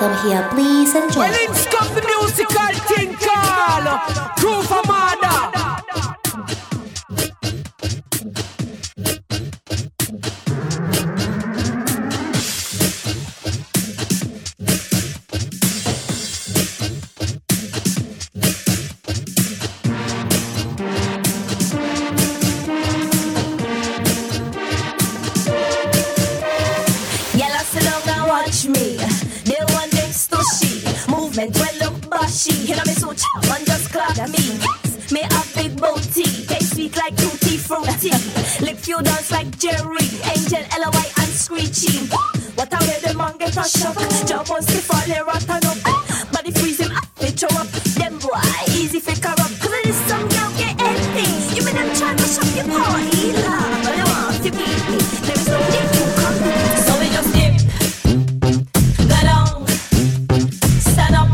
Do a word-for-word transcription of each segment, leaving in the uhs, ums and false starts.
welcome here. Please enjoy. Well, it's come the musical thing called Proof of Murder. She hit on me so chow and just clap at me. Yes, me have big booty. They speak like tutti fruity. Lick you dance like Jerry, Angel, L O I and Screechy. What a way the man get a shock. Job wants to fall, they rat and up. Body freeze him up, they throw up. Them boy, easy for corrupt. Cause this some girl get anything. You mean them trying to shock your power, Ela. But they want to beat me. There is no need to come. So we just dip. Go down. Stand up.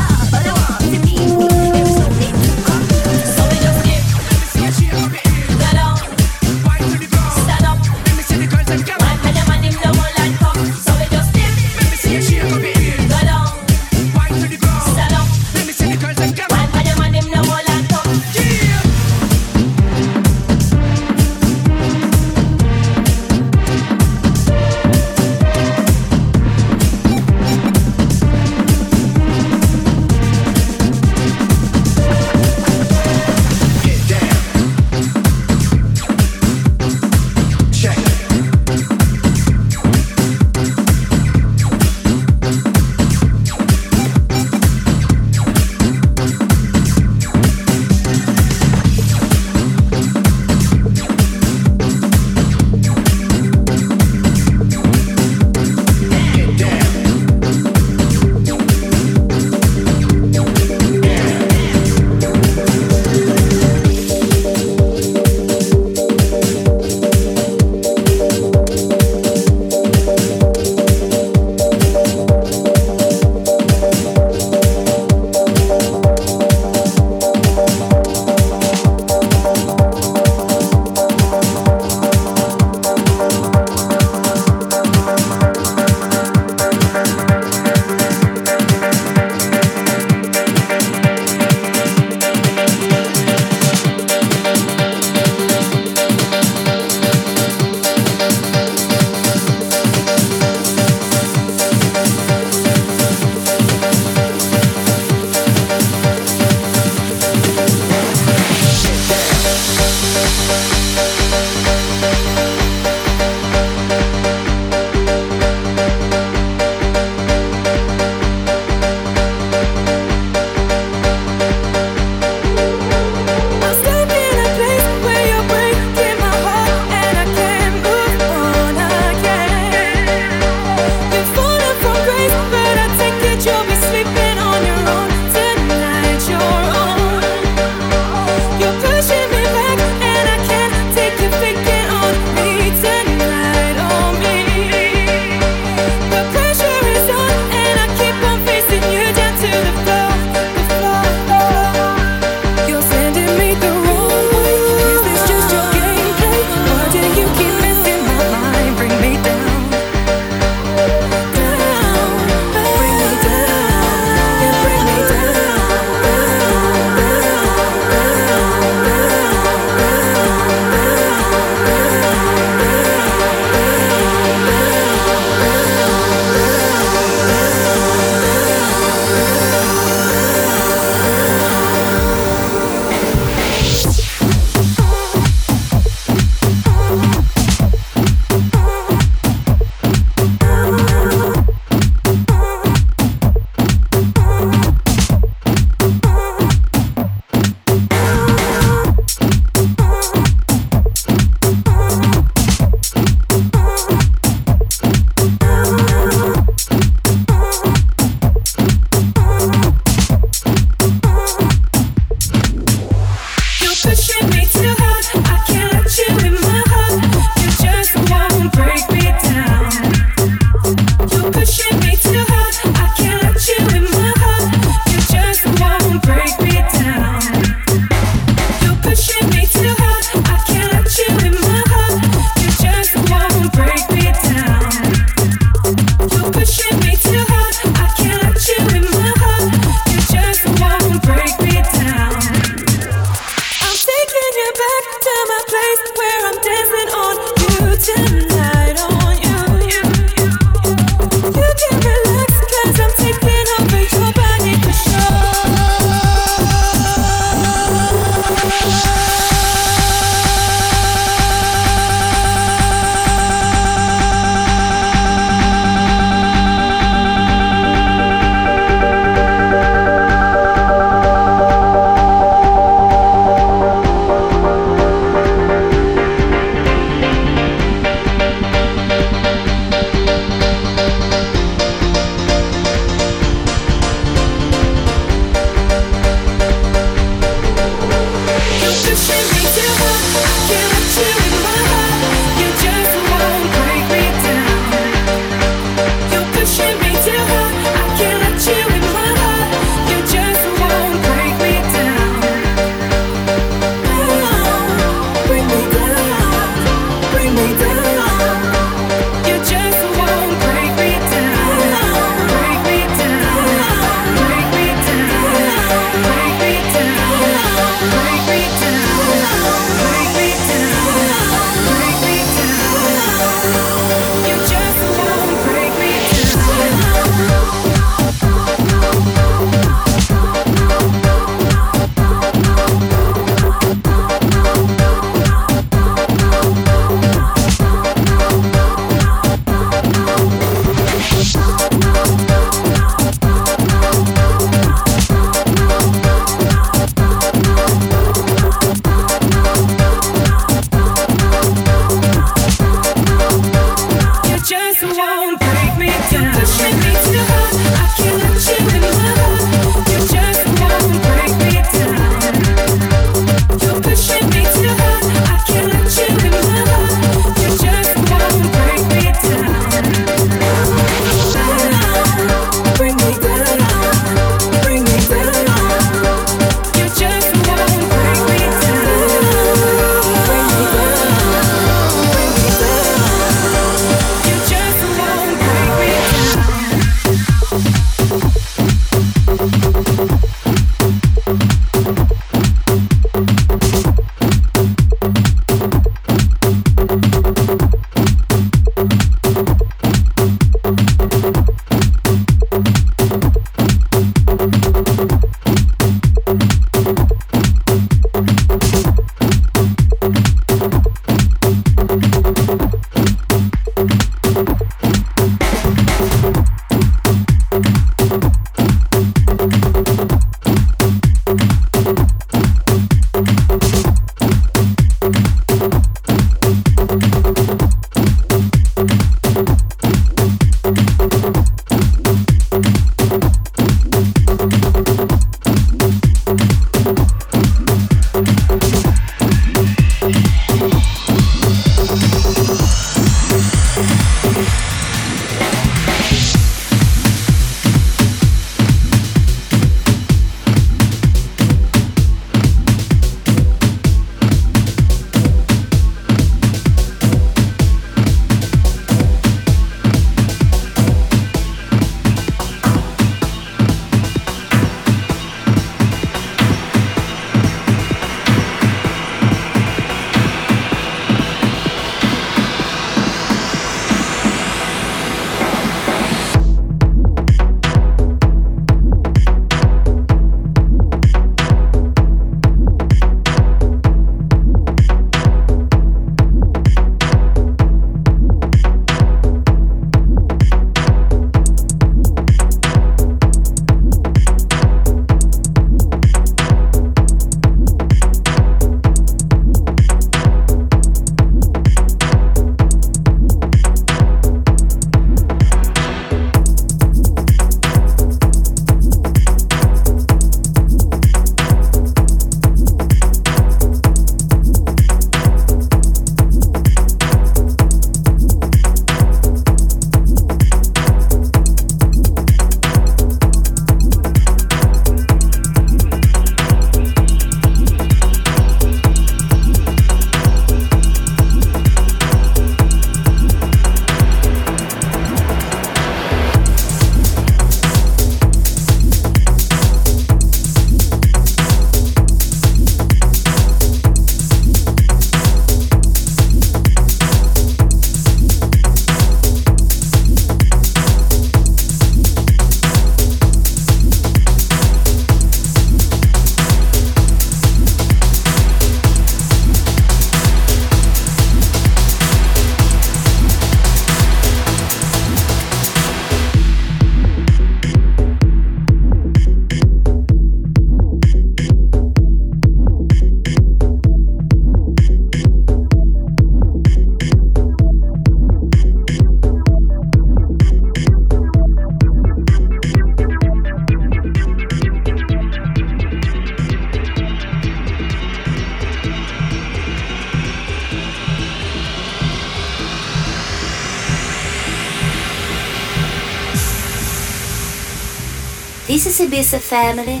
This is Ibiza Family,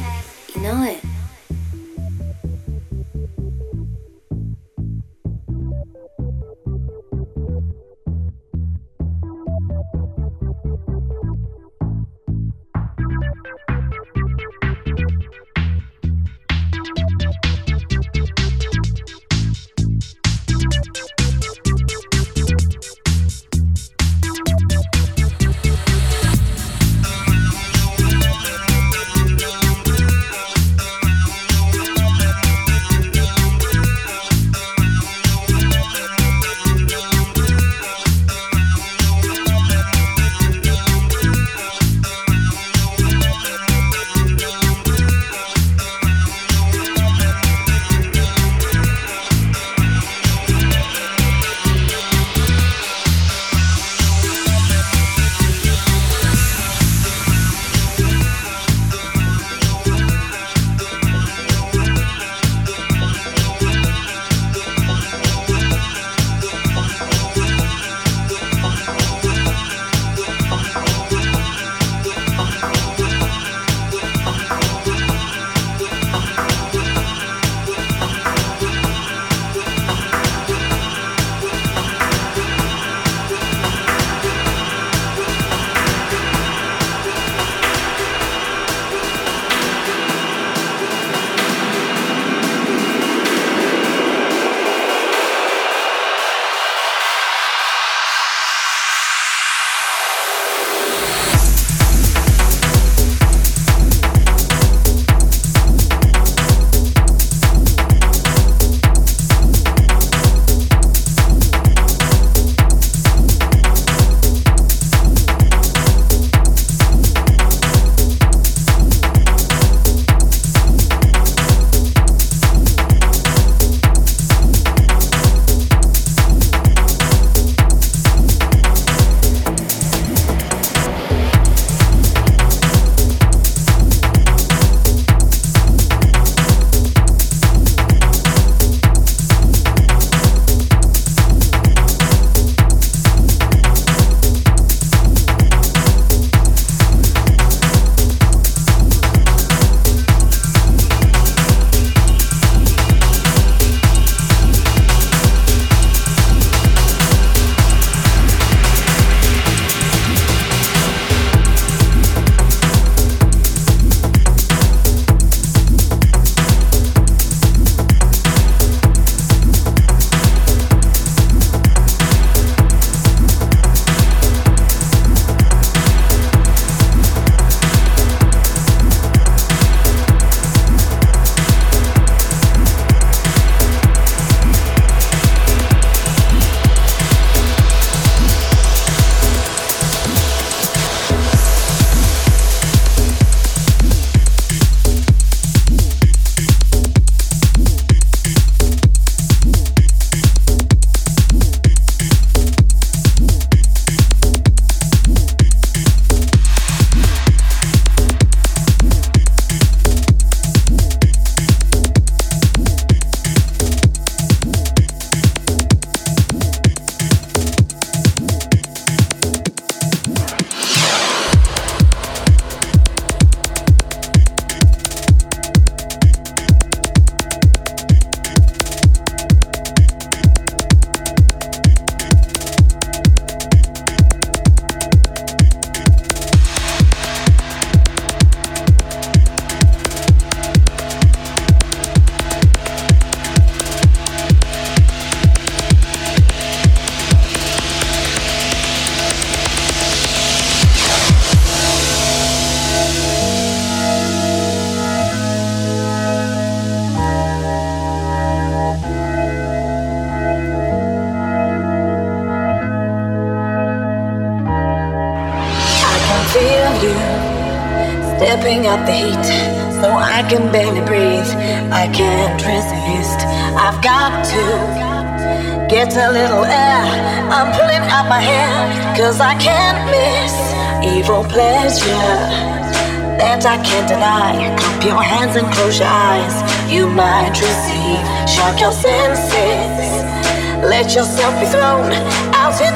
you know it.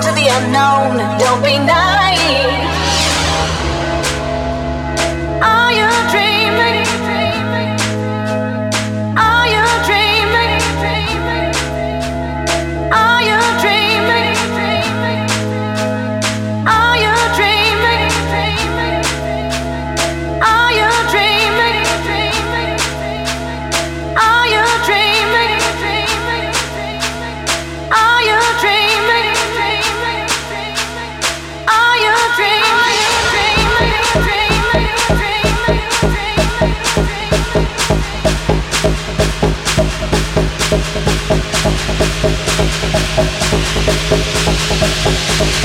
Don't be naive. Are you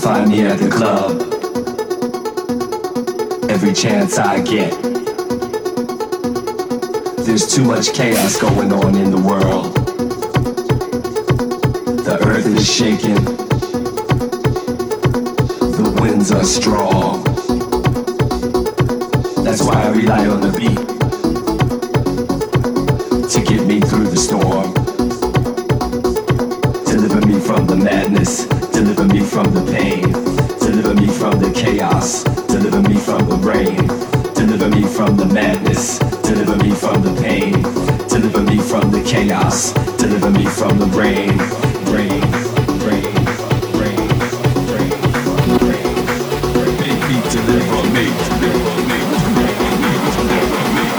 find me at the club every chance I get. There's too much chaos going on in the world. The earth is shaking. The winds are strong. That's why I rely on the beat to get me through the storm. Deliver me from the madness. Deliver me from the pain. Deliver me from the chaos. Deliver me from the rain. Deliver me from the madness. Deliver me from the pain. Deliver me from the chaos. Deliver me from the rain. Rain, rain, rain, rain, rain, rain. Baby, deliver me, deliver me, deliver me, deliver me, deliver me.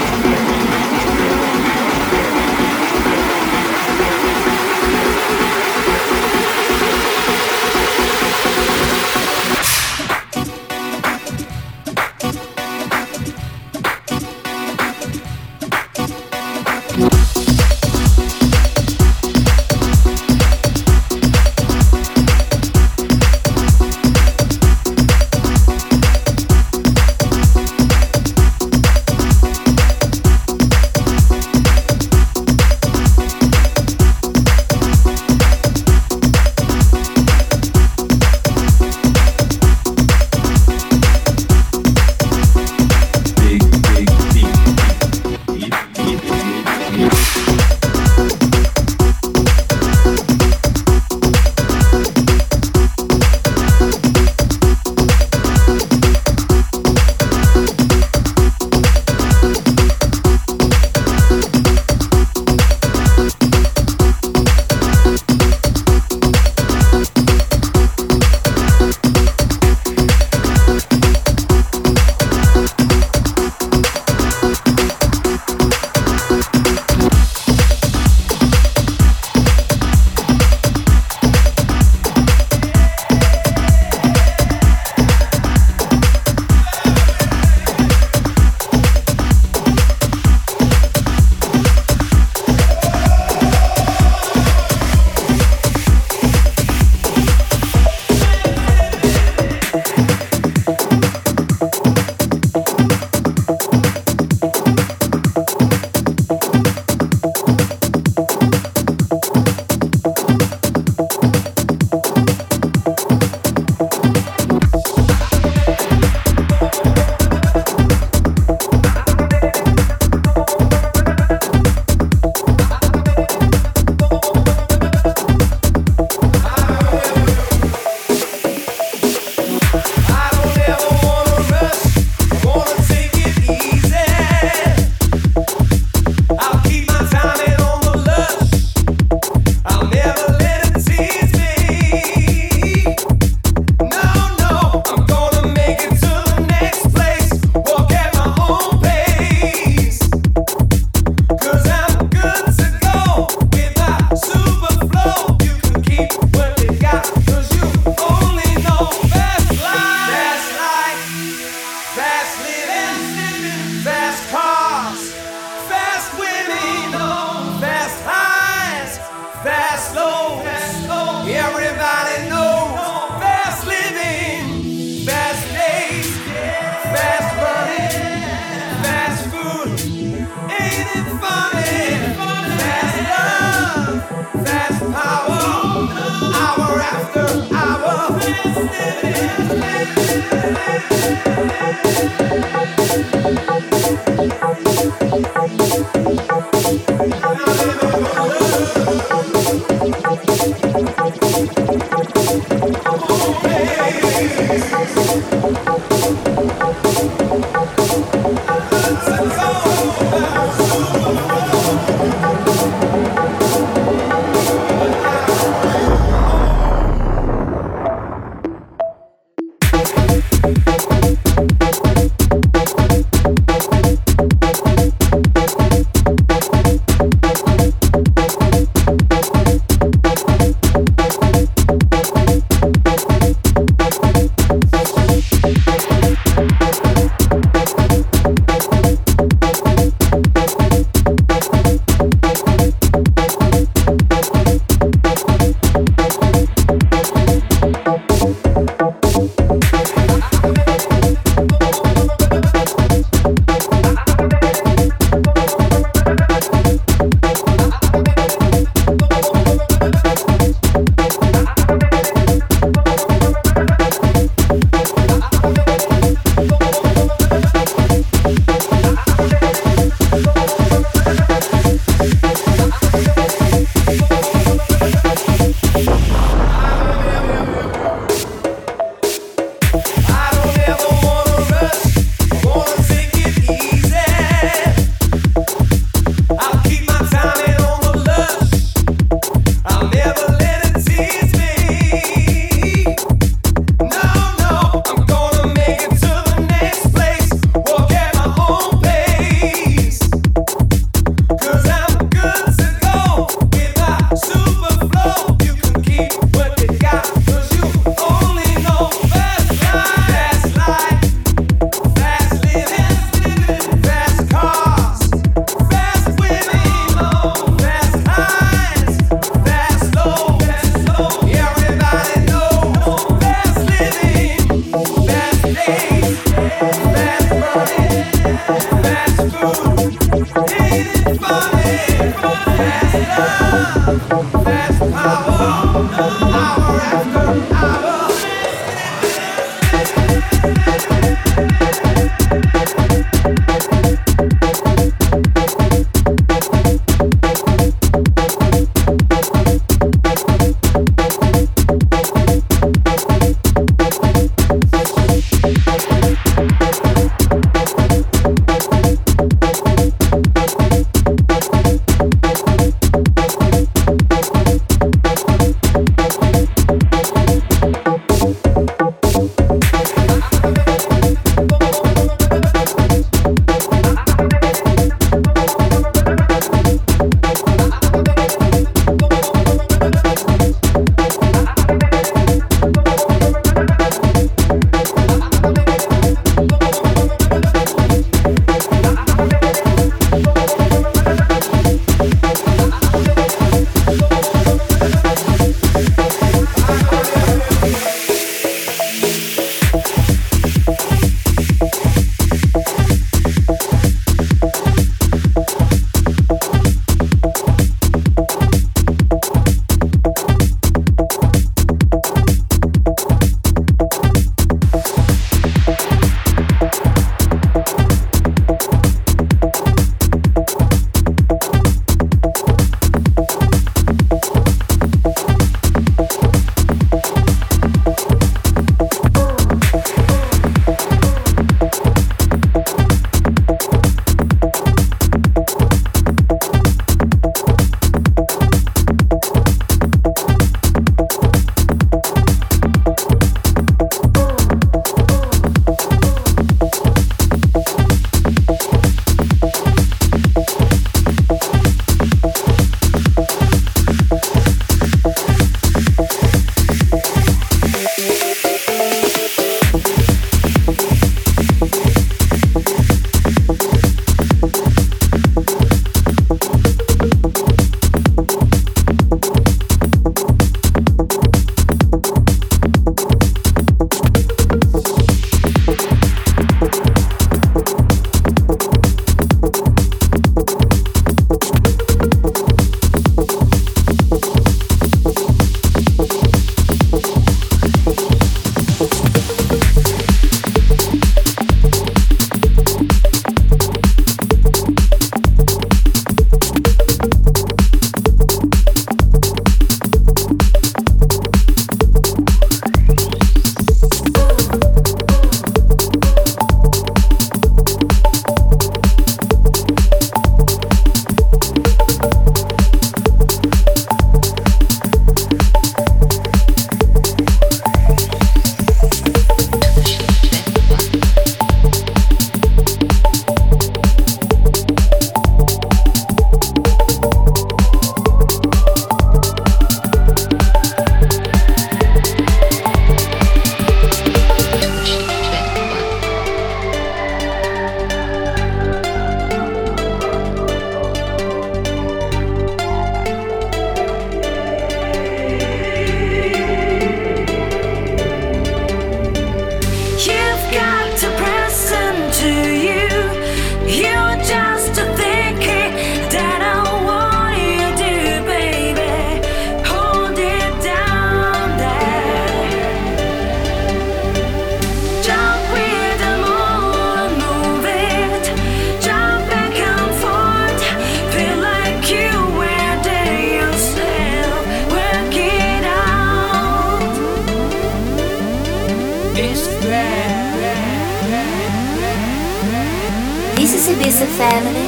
to be so family.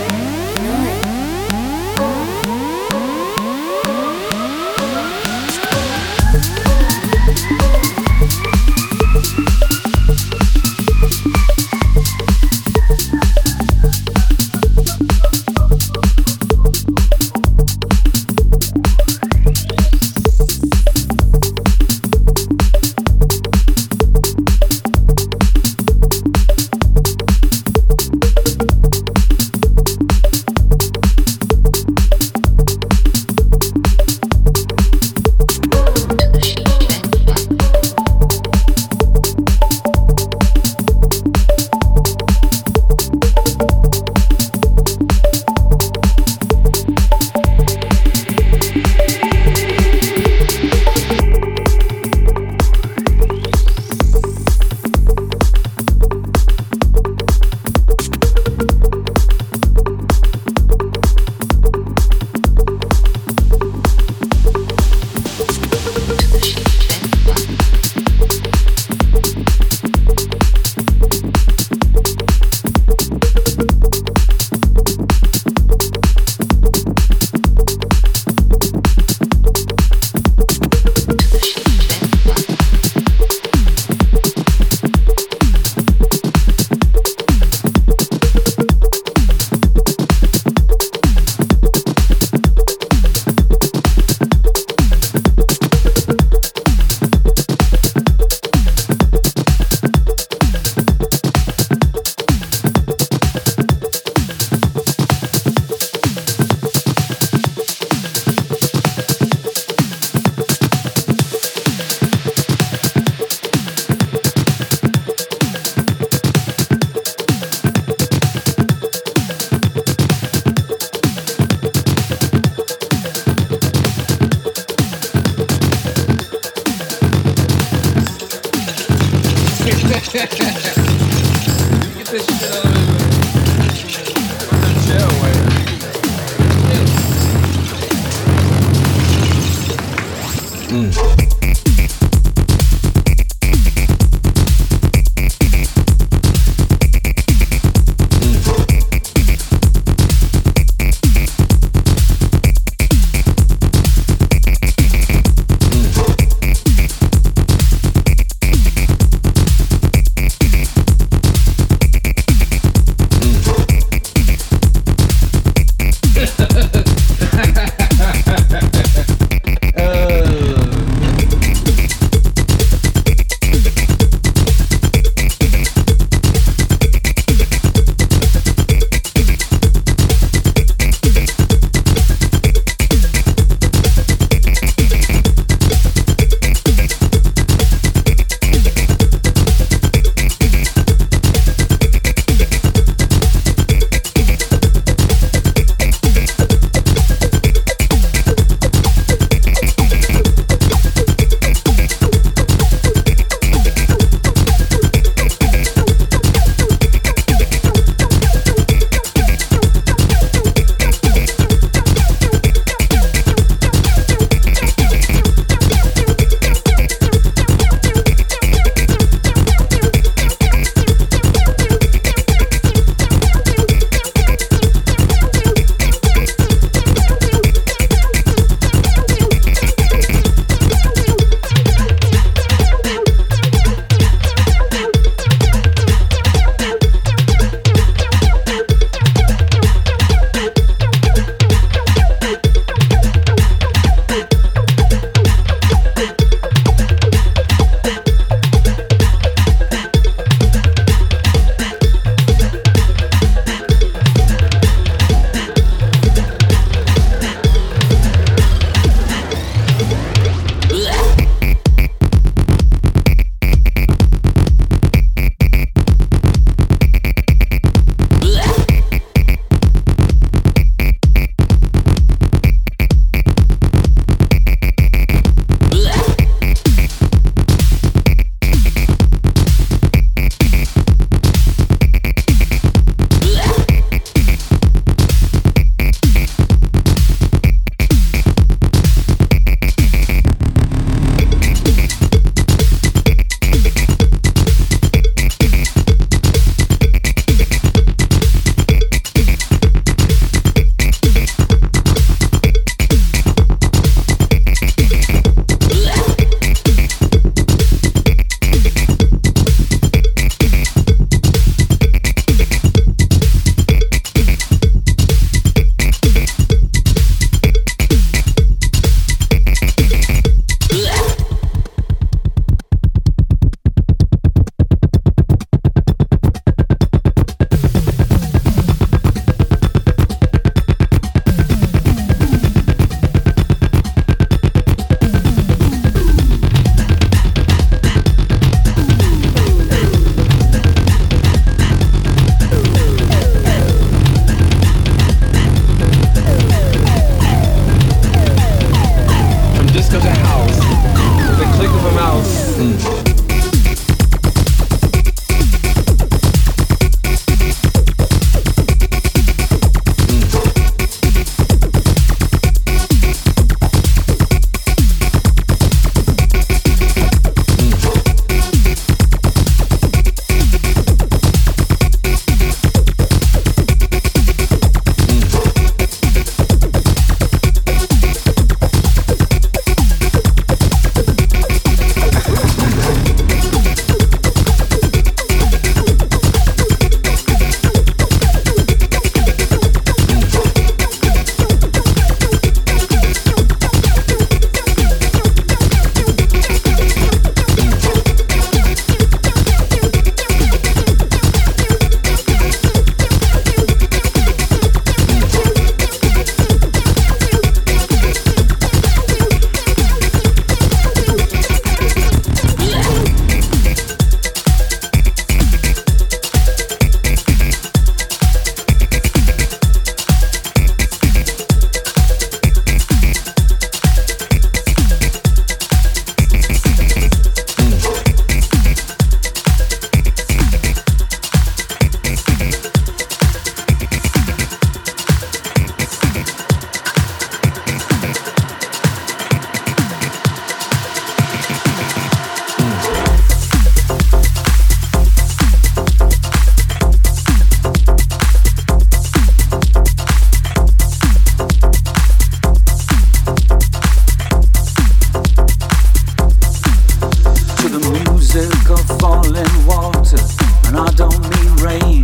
music of falling water, and I don't mean rain.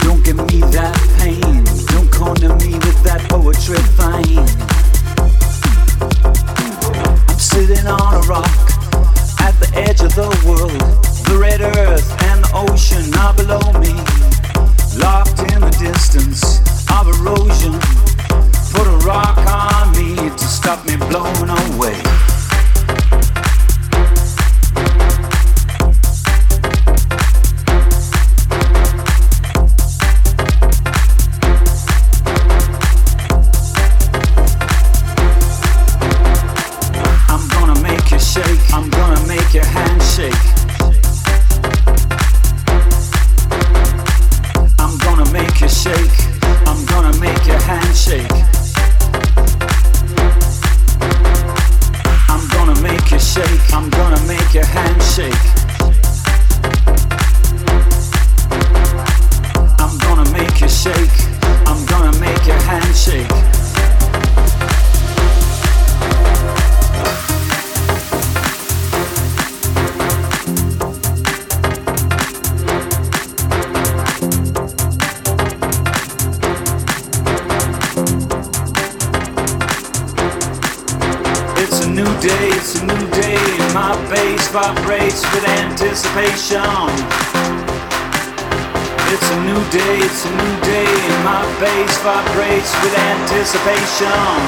Don't give me that pain, don't corner me with that poetry fine. I'm sitting on a rock at the edge of the world, the red earth and the ocean are below me, locked in the distance of erosion. Put a rock on me to stop me blowing away. I'm gonna make you shake, I'm gonna make your hand shake. I'm gonna make you shake, I'm gonna make your hand shake. Shake, I'm gonna make your hand shake. I'm gonna make you shake. I'm gonna make your hand shake. It's a new day, and my bass vibrates with anticipation. It's a new day, it's a new day, and my bass vibrates with anticipation.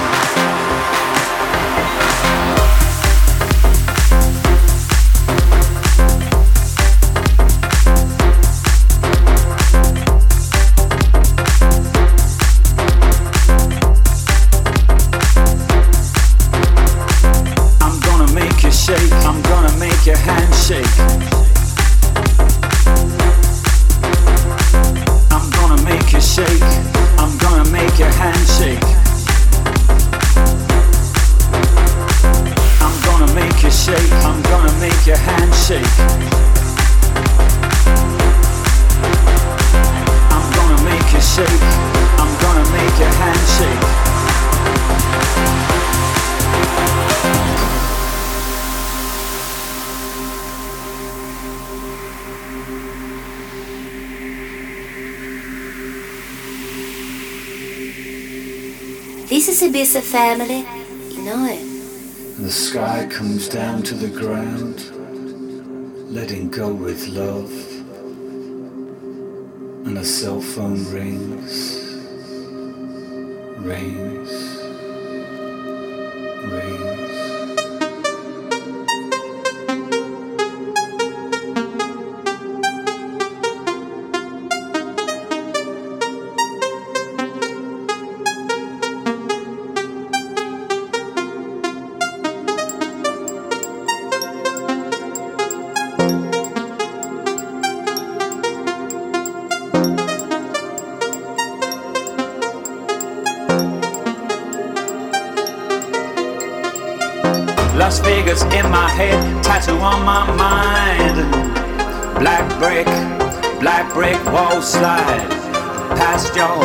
I'm gonna make your hand shake. I'm gonna make you shake. I'm gonna make your hand shake. I'm gonna make you shake. I'm gonna make your hand shake. I'm gonna make you shake. I'm gonna make your hand shake. This is Ibiza family, you know it. The sky comes down to the ground, letting go with love, and a cell phone rings, rings, rings. Las Vegas in my head, tattoo on my mind. Black brick, black brick wall slide. Past your,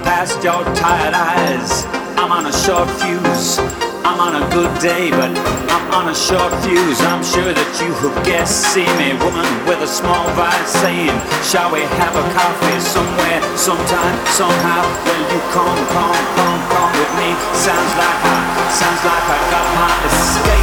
past your tired eyes. I'm on a short fuse. I'm on a good day, but I'm on a short fuse. I'm sure that you have guessed. See me, woman with a small vice saying, shall we have a coffee somewhere, sometime, somehow? Will you come, come, come, come with me? Sounds like I, sounds like I got my escape.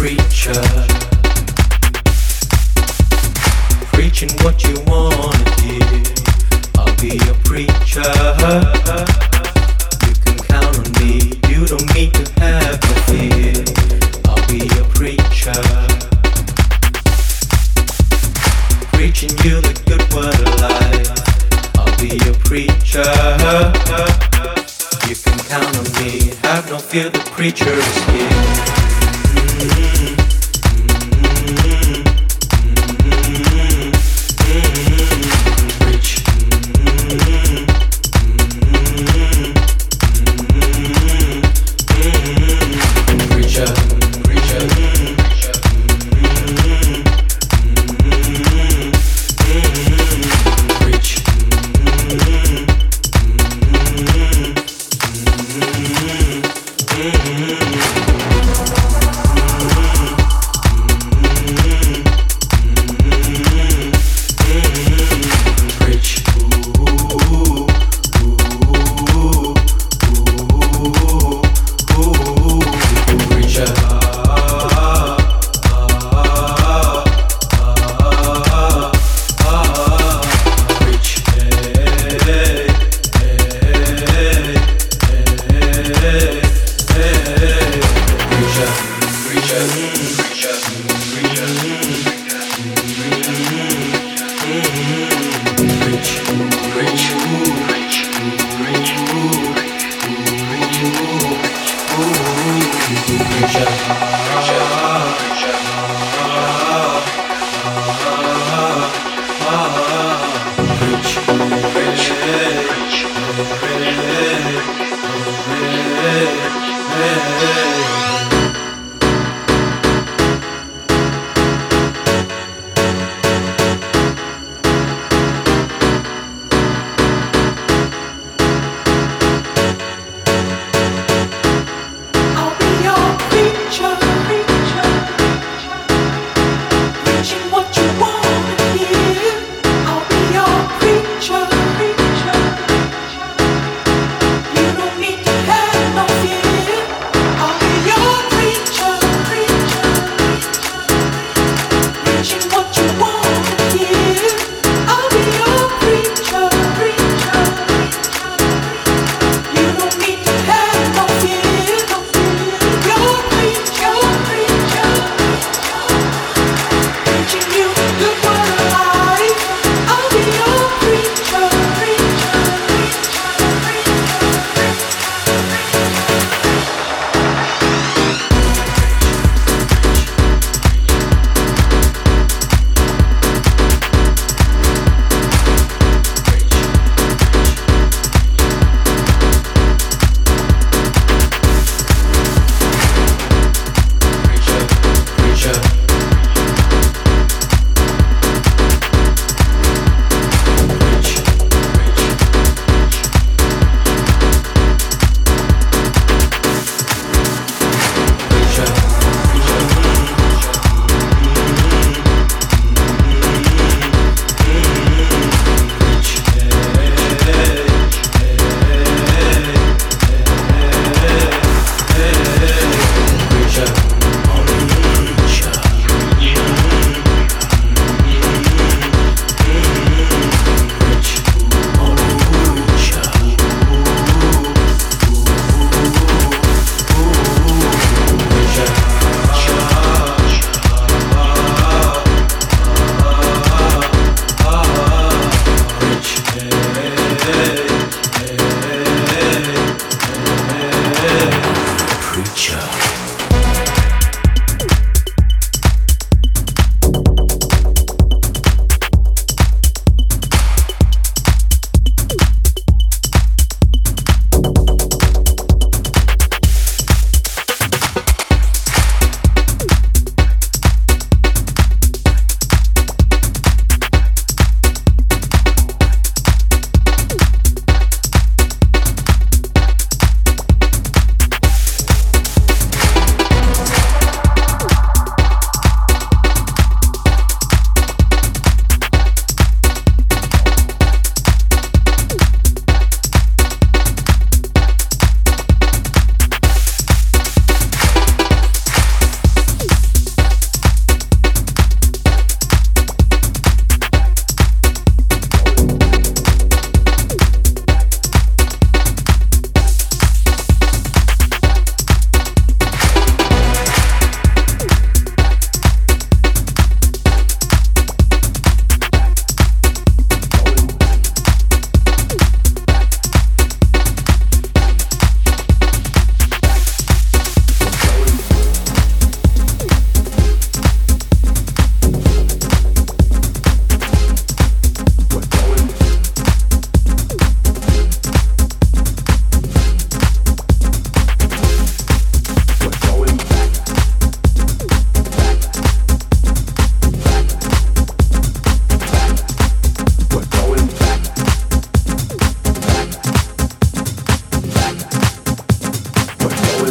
preacher, preaching what you wanna hear. I'll be a preacher. You can count on me. You don't need to have a fear. I'll be a preacher, preaching you the good word of life. I'll be a preacher. You can count on me. Have no fear. The preacher is here.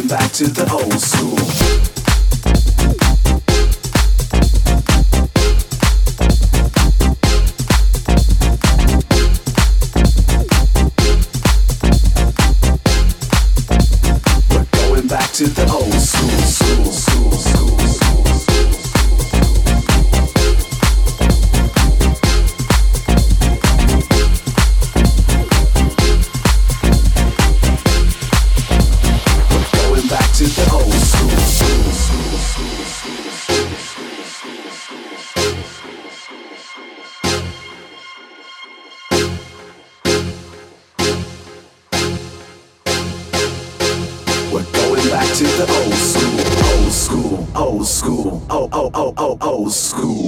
Going back to the old school. To the old school, school, school, school, school, school. We're going back to the old school, school, school, school, school, school, school, school, school, school, school. Back to the old school, old school, old school, oh, oh, oh, oh, old school.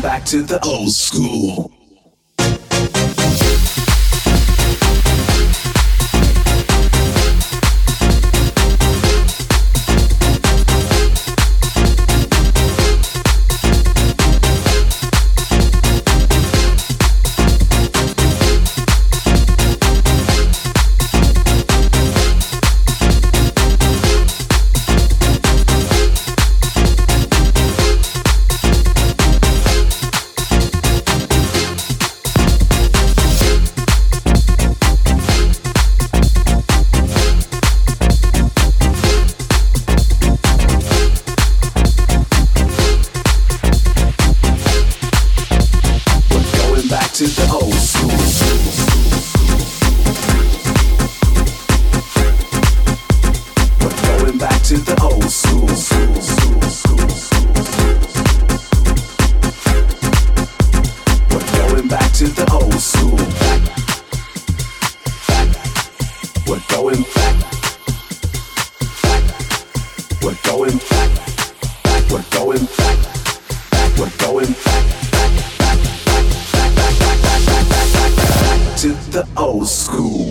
Back to the old school. To the old school, school, school, school. We're going back to the old school, school, school, school, school. We're going back to the old school. Back, back. We're going back, back. We're going back, back. We're going back, back. We're going back. To the old school.